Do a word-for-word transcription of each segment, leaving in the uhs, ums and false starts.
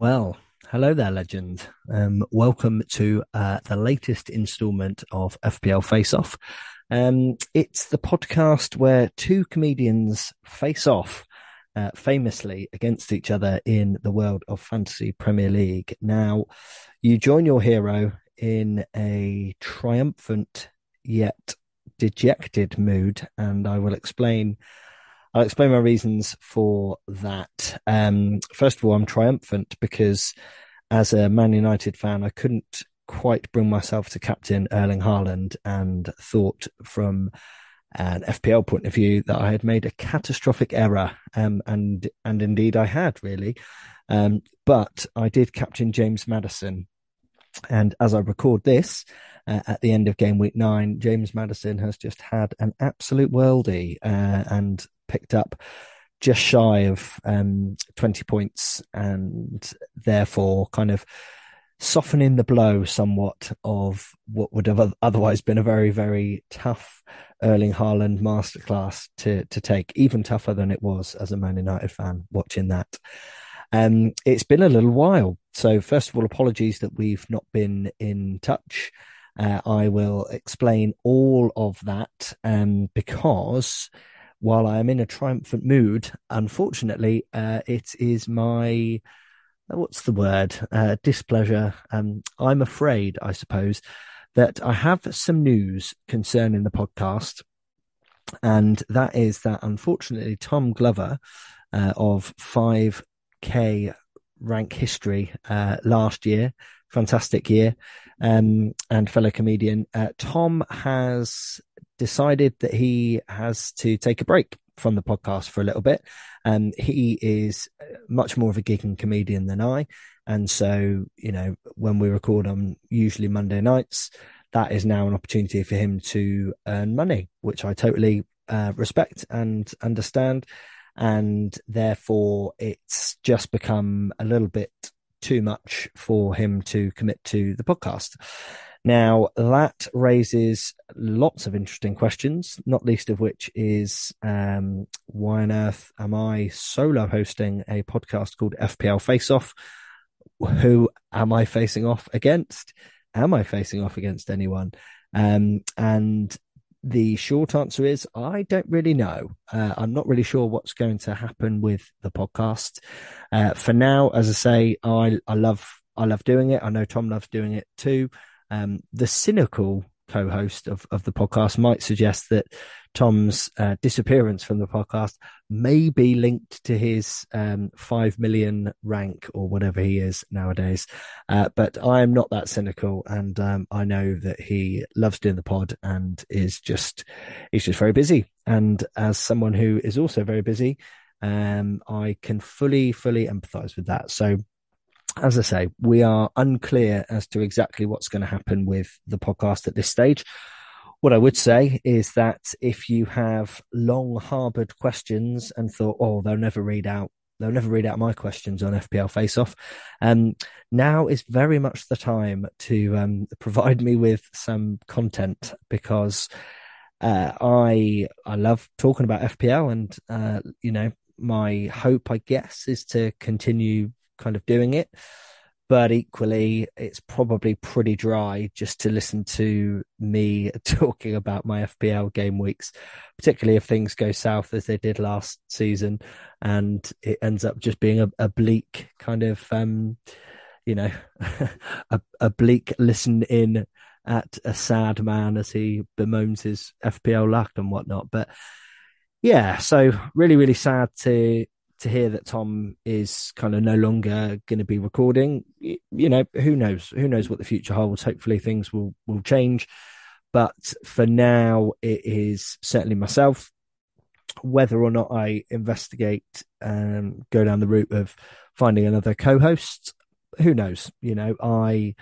Well, hello there, legend. Um, welcome to uh, the latest instalment of F P L Face-Off. Um, it's the podcast where two comedians face off uh, famously against each other in the world of Fantasy Premier League. Now, you join your hero in a triumphant yet dejected mood, and I will explain I'll explain my reasons for that. Um, first of all, I'm triumphant because as a Man United fan, I couldn't quite bring myself to captain Erling Haaland, and thought from an F P L point of view that I had made a catastrophic error. Um, and, and indeed I had, really. Um, but I did captain James Maddison. And as I record this, uh, at the end of game week nine, James Maddison has just had an absolute worldie uh, and picked up just shy of um, twenty points, and therefore kind of softening the blow somewhat of what would have otherwise been a very, very tough Erling Haaland masterclass to, to take, even tougher than it was as a Man United fan watching that. Um, it's been a little while. So first of all, apologies that we've not been in touch. Uh, I will explain all of that um, because while I am in a triumphant mood, unfortunately, uh, it is my, what's the word, uh, displeasure. Um, I'm afraid, I suppose, that I have some news concerning the podcast. And that is that, unfortunately, Tom Glover uh, of five K Rank History uh, last year, fantastic year, um, and fellow comedian, uh, Tom has decided that he has to take a break from the podcast for a little bit. Um, he is much more of a gigging comedian than I. And so, you know, when we record on usually Monday nights, that is now an opportunity for him to earn money, which I totally uh, respect and understand. And therefore, it's just become a little bit too much for him to commit to the podcast. Now, that raises lots of interesting questions, not least of which is um, why on earth am I solo hosting a podcast called F P L Face-Off? Who am I facing off against? Am I facing off against anyone? Um, and the short answer is I don't really know. Uh, I'm not really sure what's going to happen with the podcast. Uh, for now, as I say, I, I love I love doing it. I know Tom loves doing it too. Um, the cynical co-host of, of the podcast might suggest that Tom's uh, disappearance from the podcast may be linked to his um, five million rank or whatever he is nowadays. Uh, but I am not that cynical, and um, I know that he loves doing the pod and is just he's just very busy. And as someone who is also very busy, um, I can fully, fully empathise with that. So, as I say, we are unclear as to exactly what's going to happen with the podcast at this stage. What I would say is that if you have long harboured questions and thought, oh, they'll never read out, they'll never read out my questions on F P L Face-Off, um, now is very much the time to um, provide me with some content, because uh, I I love talking about F P L, and uh, you know, my hope, I guess, is to continue kind of doing it, but equally it's probably pretty dry just to listen to me talking about my F P L game weeks, particularly if things go south as they did last season and it ends up just being a, a bleak kind of um you know a, a bleak listen in at a sad man as he bemoans his F P L luck and whatnot. But yeah, so really really sad to to hear that Tom is kind of no longer going to be recording. You know, who knows? Who knows what the future holds? Hopefully things will, will change. But for now, it is certainly myself. Whether or not I investigate and um, go down the route of finding another co-host, who knows? You know, I,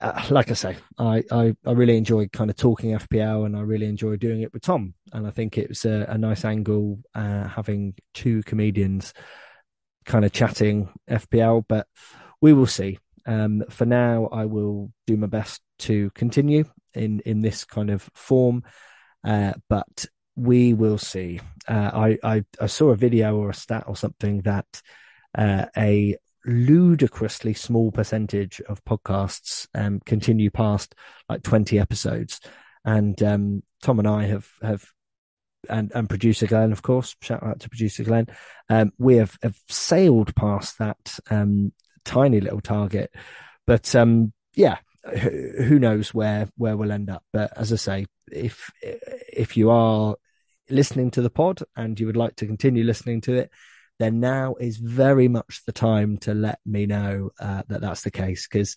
uh, like I say, I, I, I really enjoy kind of talking F P L, and I really enjoy doing it with Tom. And I think it was a, a nice angle uh, having two comedians kind of chatting F P L, but we will see. Um, for now, I will do my best to continue in, in this kind of form, uh, but we will see. Uh, I, I, I saw a video or a stat or something that uh, a ludicrously small percentage of podcasts um, continue past like twenty episodes. And um, Tom and I have, have and, and producer Glenn, of course, shout out to producer Glenn. Um, we have, have sailed past that um, tiny little target, but um, yeah, who, who knows where, where we'll end up. But as I say, if, if you are listening to the pod and you would like to continue listening to it, then now is very much the time to let me know uh, that that's the case. Because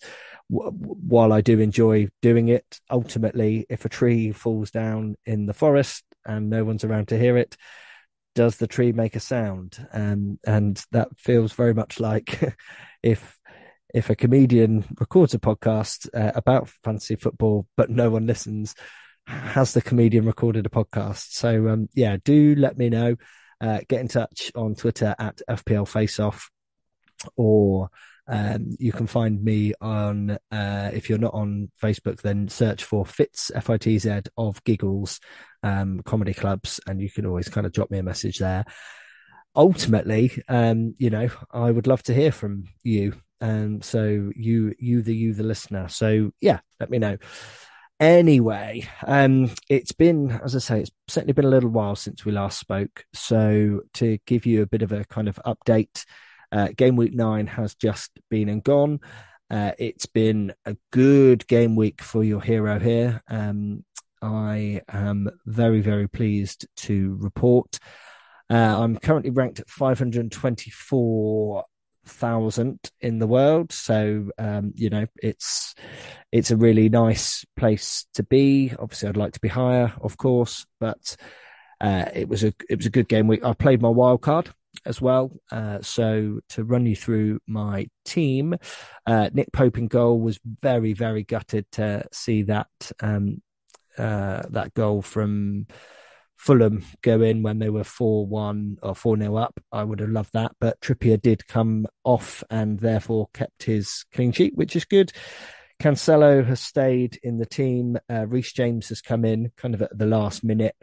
w- while I do enjoy doing it, ultimately, if a tree falls down in the forest and no one's around to hear it, does the tree make a sound? Um, and that feels very much like if if a comedian records a podcast uh, about fantasy football, but no one listens, has the comedian recorded a podcast? So um, yeah, do let me know. Uh, get in touch on Twitter at F P L Face-Off, or um, you can find me on, uh, if you're not on Facebook, then search for Fitz, F I T Z, of Giggles um, Comedy Clubs, and you can always kind of drop me a message there. Ultimately, um, you know, I would love to hear from you. Um, so you, you, the, you, the listener. So yeah, let me know. Anyway, um, it's been, as I say, it's certainly been a little while since we last spoke. So to give you a bit of a kind of update, uh, game week nine has just been and gone. Uh, it's been a good game week for your hero here. Um, I am very, very pleased to report. Uh, I'm currently ranked at five hundred twenty-four thousand in the world, so um you know it's it's a really nice place to be. Obviously I'd like to be higher, of course, but uh it was a it was a good game week. I played my wild card as well, uh so to run you through my team, uh Nick Pope in goal. Was very, very gutted to see that um uh that goal from Fulham go in when they were four one or four nil up. I would have loved that, but Trippier did come off and therefore kept his clean sheet, which is good. Cancelo has stayed in the team. Uh, Reece James has come in kind of at the last minute.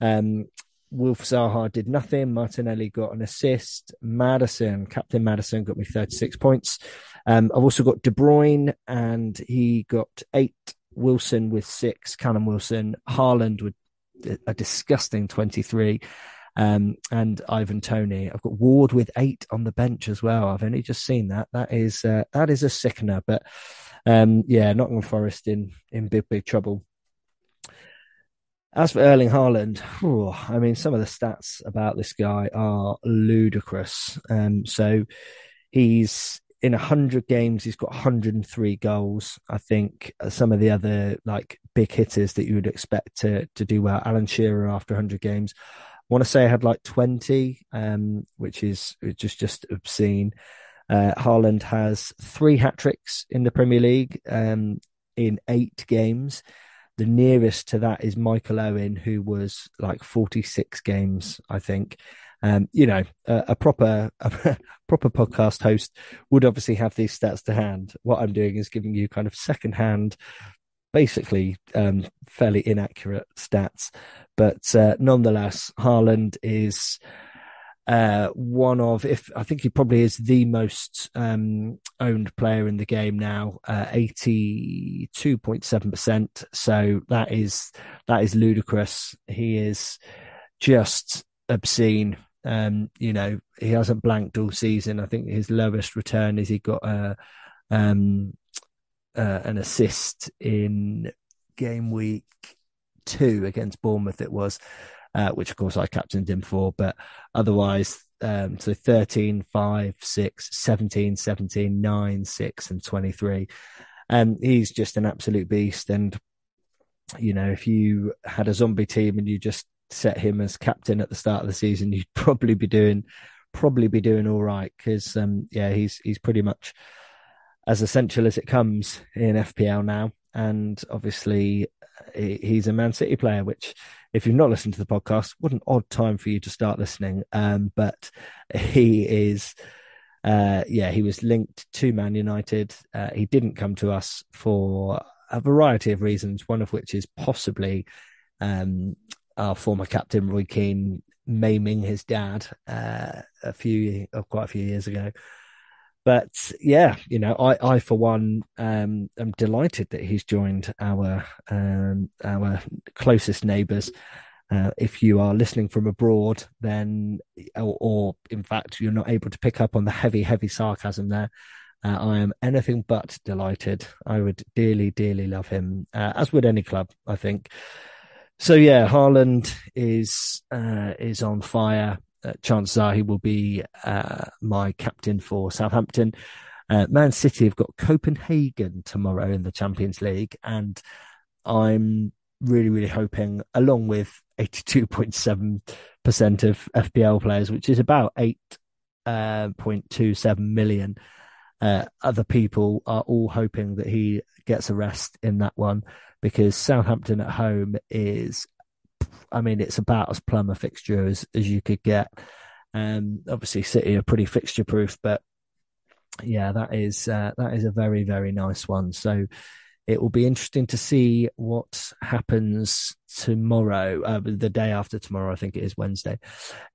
Um, Wilf Zaha did nothing. Martinelli got an assist. Maddison, Captain Maddison, got me thirty-six points. Um, I've also got De Bruyne, and he got eight. Wilson with six. Callum Wilson. Haaland with a disgusting twenty-three, um, and Ivan Toney. I've got Ward with eight on the bench as well. I've only just seen that. That is uh, that is a sickener, but um, yeah, Nottingham Forest in in big big trouble. As for Erling Haaland, whew, I mean, some of the stats about this guy are ludicrous. Um, so he's in one hundred games, he's got one hundred three goals. I think some of the other like big hitters that you would expect to to do well. Alan Shearer after one hundred games, I want to say I had like twenty, um, which is just just obscene. Uh, Haaland has three hat tricks in the Premier League um, in eight games. The nearest to that is Michael Owen, who was like forty-six games, I think. Um, you know, a, a proper a proper podcast host would obviously have these stats to hand. What I'm doing is giving you kind of secondhand, basically um, fairly inaccurate stats. But uh, nonetheless, Haaland is uh, one of, if I think he probably is the most um, owned player in the game now, uh, eighty-two point seven percent. So that is that is ludicrous. He is just obscene. Um, you know, he hasn't blanked all season. I think his lowest return is he got a, um, uh, an assist in game week two against Bournemouth, it was, uh, which of course I captained him for. But otherwise, um, so thirteen, five, six, seventeen, seventeen, nine, six, and twenty-three. Um, he's just an absolute beast. And, you know, if you had a zombie team and you just set him as captain at the start of the season, you'd probably be doing probably be doing all right, because um yeah he's he's pretty much as essential as it comes in F P L now. And obviously he's a Man City player, which if you've not listened to the podcast, what an odd time for you to start listening. Um but he is uh yeah he was linked to Man United. Uh, he didn't come to us for a variety of reasons, one of which is possibly um our former captain, Roy Keane, maiming his dad uh, a few, or quite a few years ago. But yeah, you know, I, I for one, um, am delighted that he's joined our um, our closest neighbours. Uh, if you are listening from abroad, then, or, or in fact, you're not able to pick up on the heavy, heavy sarcasm there. Uh, I am anything but delighted. I would dearly, dearly love him, uh, as would any club, I think. So yeah, Haaland is uh, is on fire. Uh, chances are he will be uh, my captain for Southampton. Uh, Man City have got Copenhagen tomorrow in the Champions League, and I'm really, really hoping, along with eighty-two point seven percent of F P L players, which is about eight point two seven million uh, other people, are all hoping that he gets a rest in that one, because Southampton at home is, I mean, it's about as plumb a fixture as, as you could get. Um, obviously, City are pretty fixture proof, but yeah, that is uh, that is a very, very nice one. So it will be interesting to see what happens tomorrow, uh, the day after tomorrow. I think it is Wednesday.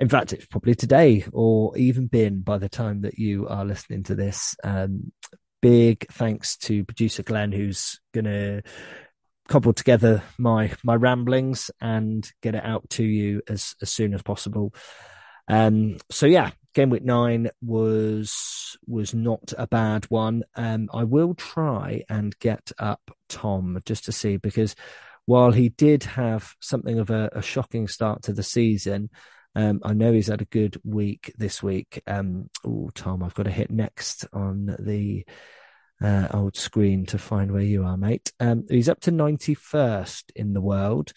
In fact, it's probably today or even been by the time that you are listening to this. Um, big thanks to producer Glenn, who's going to cobble together my my ramblings and get it out to you as, as soon as possible. Um, so, yeah. Game week nine was was not a bad one. Um, I will try and get up Tom just to see, because while he did have something of a, a shocking start to the season, um, I know he's had a good week this week. Um, oh, Tom, I've got to hit next on the uh, old screen to find where you are, mate. Um, he's up to ninety-first in the world.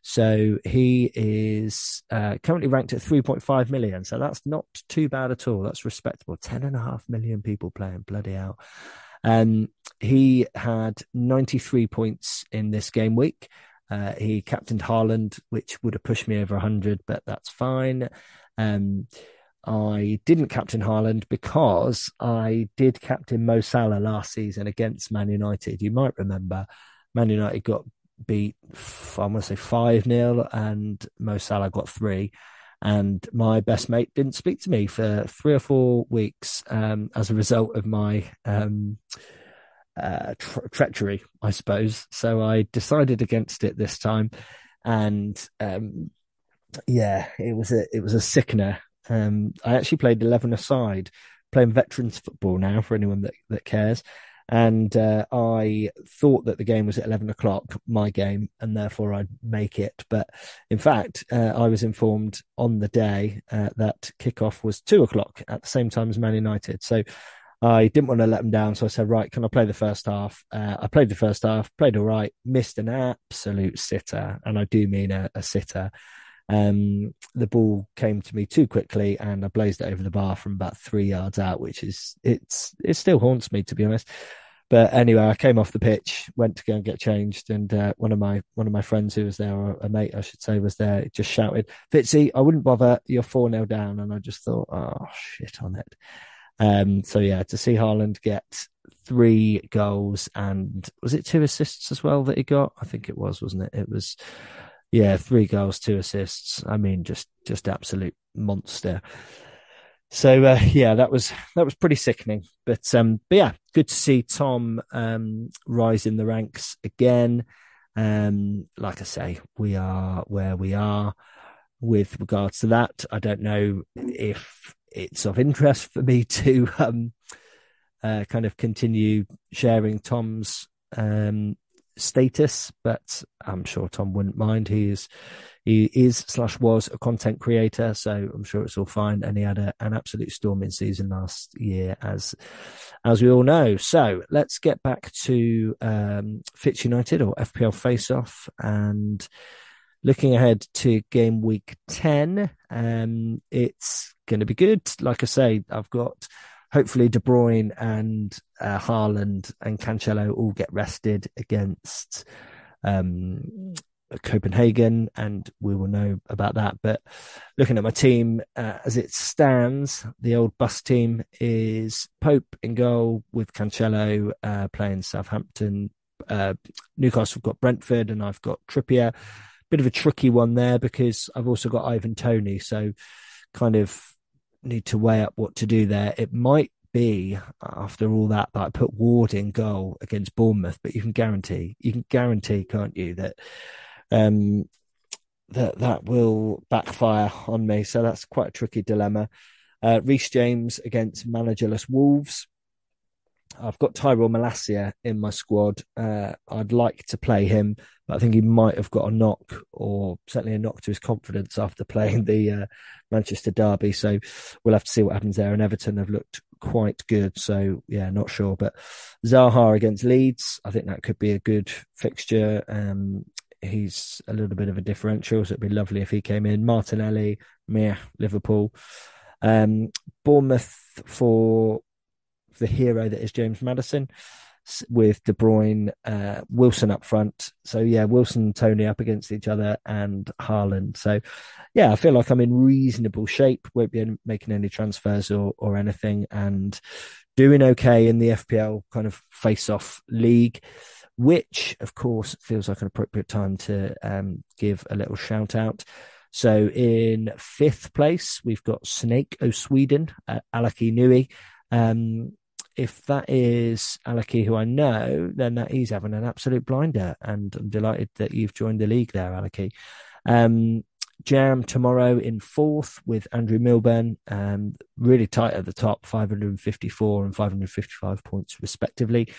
So he is uh, currently ranked at three point five million. So that's not too bad at all. That's respectable. ten and a half million people playing, bloody hell. Um, he had ninety-three points in this game week. Uh, he captained Haaland, which would have pushed me over one hundred, but that's fine. Um, I didn't captain Haaland because I did captain Mo Salah last season against Man United. You might remember Man United got beat, I want to say five nil, and Mo Salah got three, and my best mate didn't speak to me for three or four weeks um, as a result of my um, uh, tre- treachery, I suppose. So I decided against it this time, and um, yeah, it was a it was a sickener. Um, I actually played eleven a side, playing veterans football now for anyone that, that cares. And uh, I thought that the game was at eleven o'clock, my game, and therefore I'd make it. But in fact, uh, I was informed on the day uh, that kickoff was two o'clock at the same time as Man United. So I didn't want to let them down. So I said, right, can I play the first half? Uh, I played the first half, played all right, missed an absolute sitter. And I do mean a, a sitter. Um, the ball came to me too quickly and I blazed it over the bar from about three yards out, which is, it's, it still haunts me, to be honest. But anyway, I came off the pitch, went to go and get changed. And, uh, one of my, one of my friends who was there, or a mate, I should say, was there, just shouted, "Fitzy, I wouldn't bother. You're four nil down." And I just thought, oh, shit on it. Um, so yeah, to see Haaland get three goals and was it two assists as well that he got? I think it was, wasn't it? It was, yeah, three goals, two assists. I mean, just just absolute monster. So uh, yeah, that was that was pretty sickening. But um, but yeah, good to see Tom um, rise in the ranks again. Um, like I say, we are where we are with regards to that. I don't know if it's of interest for me to um, uh, kind of continue sharing Tom's Um, status, but I'm sure Tom wouldn't mind. He is, he is slash was a content creator, so I'm sure it's all fine. And he had a, an absolute storming season last year, as as we all know. So let's get back to um, Fitz United, or F P L Face-Off, and looking ahead to game week ten. Um, it's going to be good. Like I say, I've got, hopefully, De Bruyne and uh, Haaland and Cancelo all get rested against um, Copenhagen, and we will know about that. But looking at my team uh, as it stands, the old bus team is Pope in goal with Cancelo uh, playing Southampton. Uh, Newcastle have got Brentford, and I've got Trippier. Bit of a tricky one there because I've also got Ivan Toney, so kind of need to weigh up what to do there. It might be after all that, that I put Ward in goal against Bournemouth, but you can guarantee, you can guarantee, can't you, that um, that that will backfire on me. So that's quite a tricky dilemma. Uh, Reece James against managerless Wolves. I've got Tyrell Malacia in my squad. Uh, I'd like to play him, but I think he might have got a knock, or certainly a knock to his confidence after playing the uh, Manchester derby. So we'll have to see what happens there. And Everton have looked quite good. So, yeah, not sure. But Zaha against Leeds, I think that could be a good fixture. Um, he's a little bit of a differential, so it'd be lovely if he came in. Martinelli, meh, Liverpool. Um, Bournemouth for the hero that is James Maddison, with De Bruyne, uh, Wilson up front. So yeah, Wilson and Toney up against each other, and Haaland. So yeah, I feel like I'm in reasonable shape, won't be making any transfers or, or anything, and doing okay in the F P L kind of face-off league, which of course feels like an appropriate time to um, give a little shout out. So in fifth place, we've got Snake of Sweden, uh, Alaki Nui. Um, If that is Alaki, who I know, then that he's having an absolute blinder. And I'm delighted that you've joined the league there, Alaki. Um, Jam tomorrow in fourth with Andrew Milburn. Um, really tight at the top, five hundred fifty-four and five hundred fifty-five points respectively.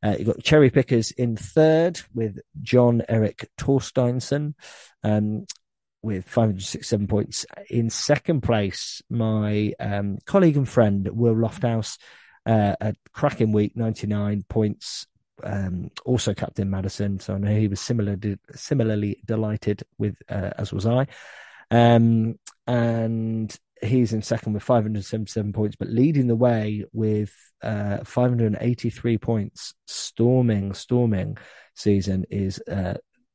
Uh, you've got Cherry Pickers in third with John Eric Torsteinson. Um, with five hundred sixty-seven points. In second place, my um, colleague and friend, Will Lofthouse. Uh, a cracking week, ninety-nine points, um, also captain Madison. So I know he was similar, similarly delighted with, uh, as was I. Um, and he's in second with five hundred seventy-seven points, but leading the way with uh, five hundred eighty-three points, storming, storming season is uh,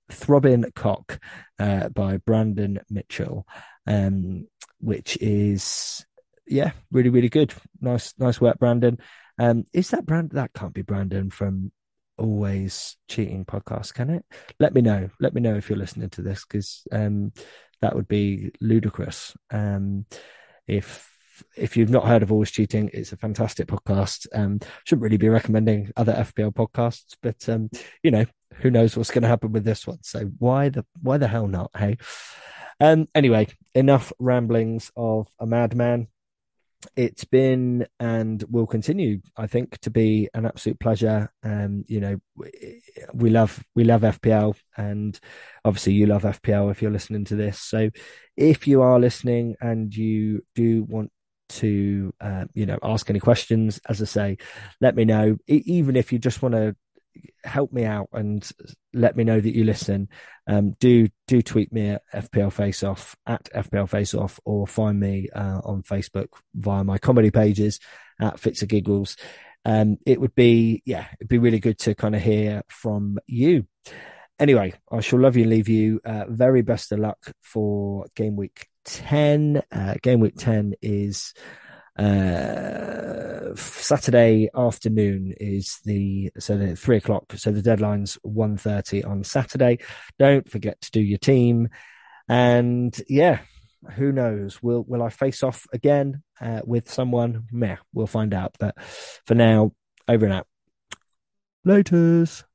Throbbing Cock uh, by Brandon Mitchell, um, which is... yeah, really, really good. Nice, nice work, Brandon. Um, is that Brandon? That can't be Brandon from Always Cheating podcast, can it? Let me know. Let me know if you're listening to this, because um, that would be ludicrous. Um, if if you've not heard of Always Cheating, it's a fantastic podcast. Um, shouldn't really be recommending other F P L podcasts, but um, you know, who knows what's going to happen with this one? So why the why the hell not? Hey. Um. Anyway, enough ramblings of a madman. It's been and will continue, I think, to be an absolute pleasure. Um, you know, we love we love F P L, and obviously you love F P L if you're listening to this. So if you are listening and you do want to, uh, you know, ask any questions, as I say, let me know. Even if you just want to help me out and let me know that you listen, um do do tweet me at F P L Face-Off, at F P L Face-Off, or find me uh, on Facebook via my comedy pages at Fitz of Giggles. Um it would be yeah it'd be really good to kind of hear from you. Anyway, I shall love you and leave you. Uh, very best of luck for game week ten. Uh, game week ten is uh Saturday afternoon, is the so the three o'clock, so the deadline's one thirty on Saturday. Don't forget to do your team, and yeah, who knows, will will I face off again uh, with someone? Meh, we'll find out. But for now, over and out. Laters.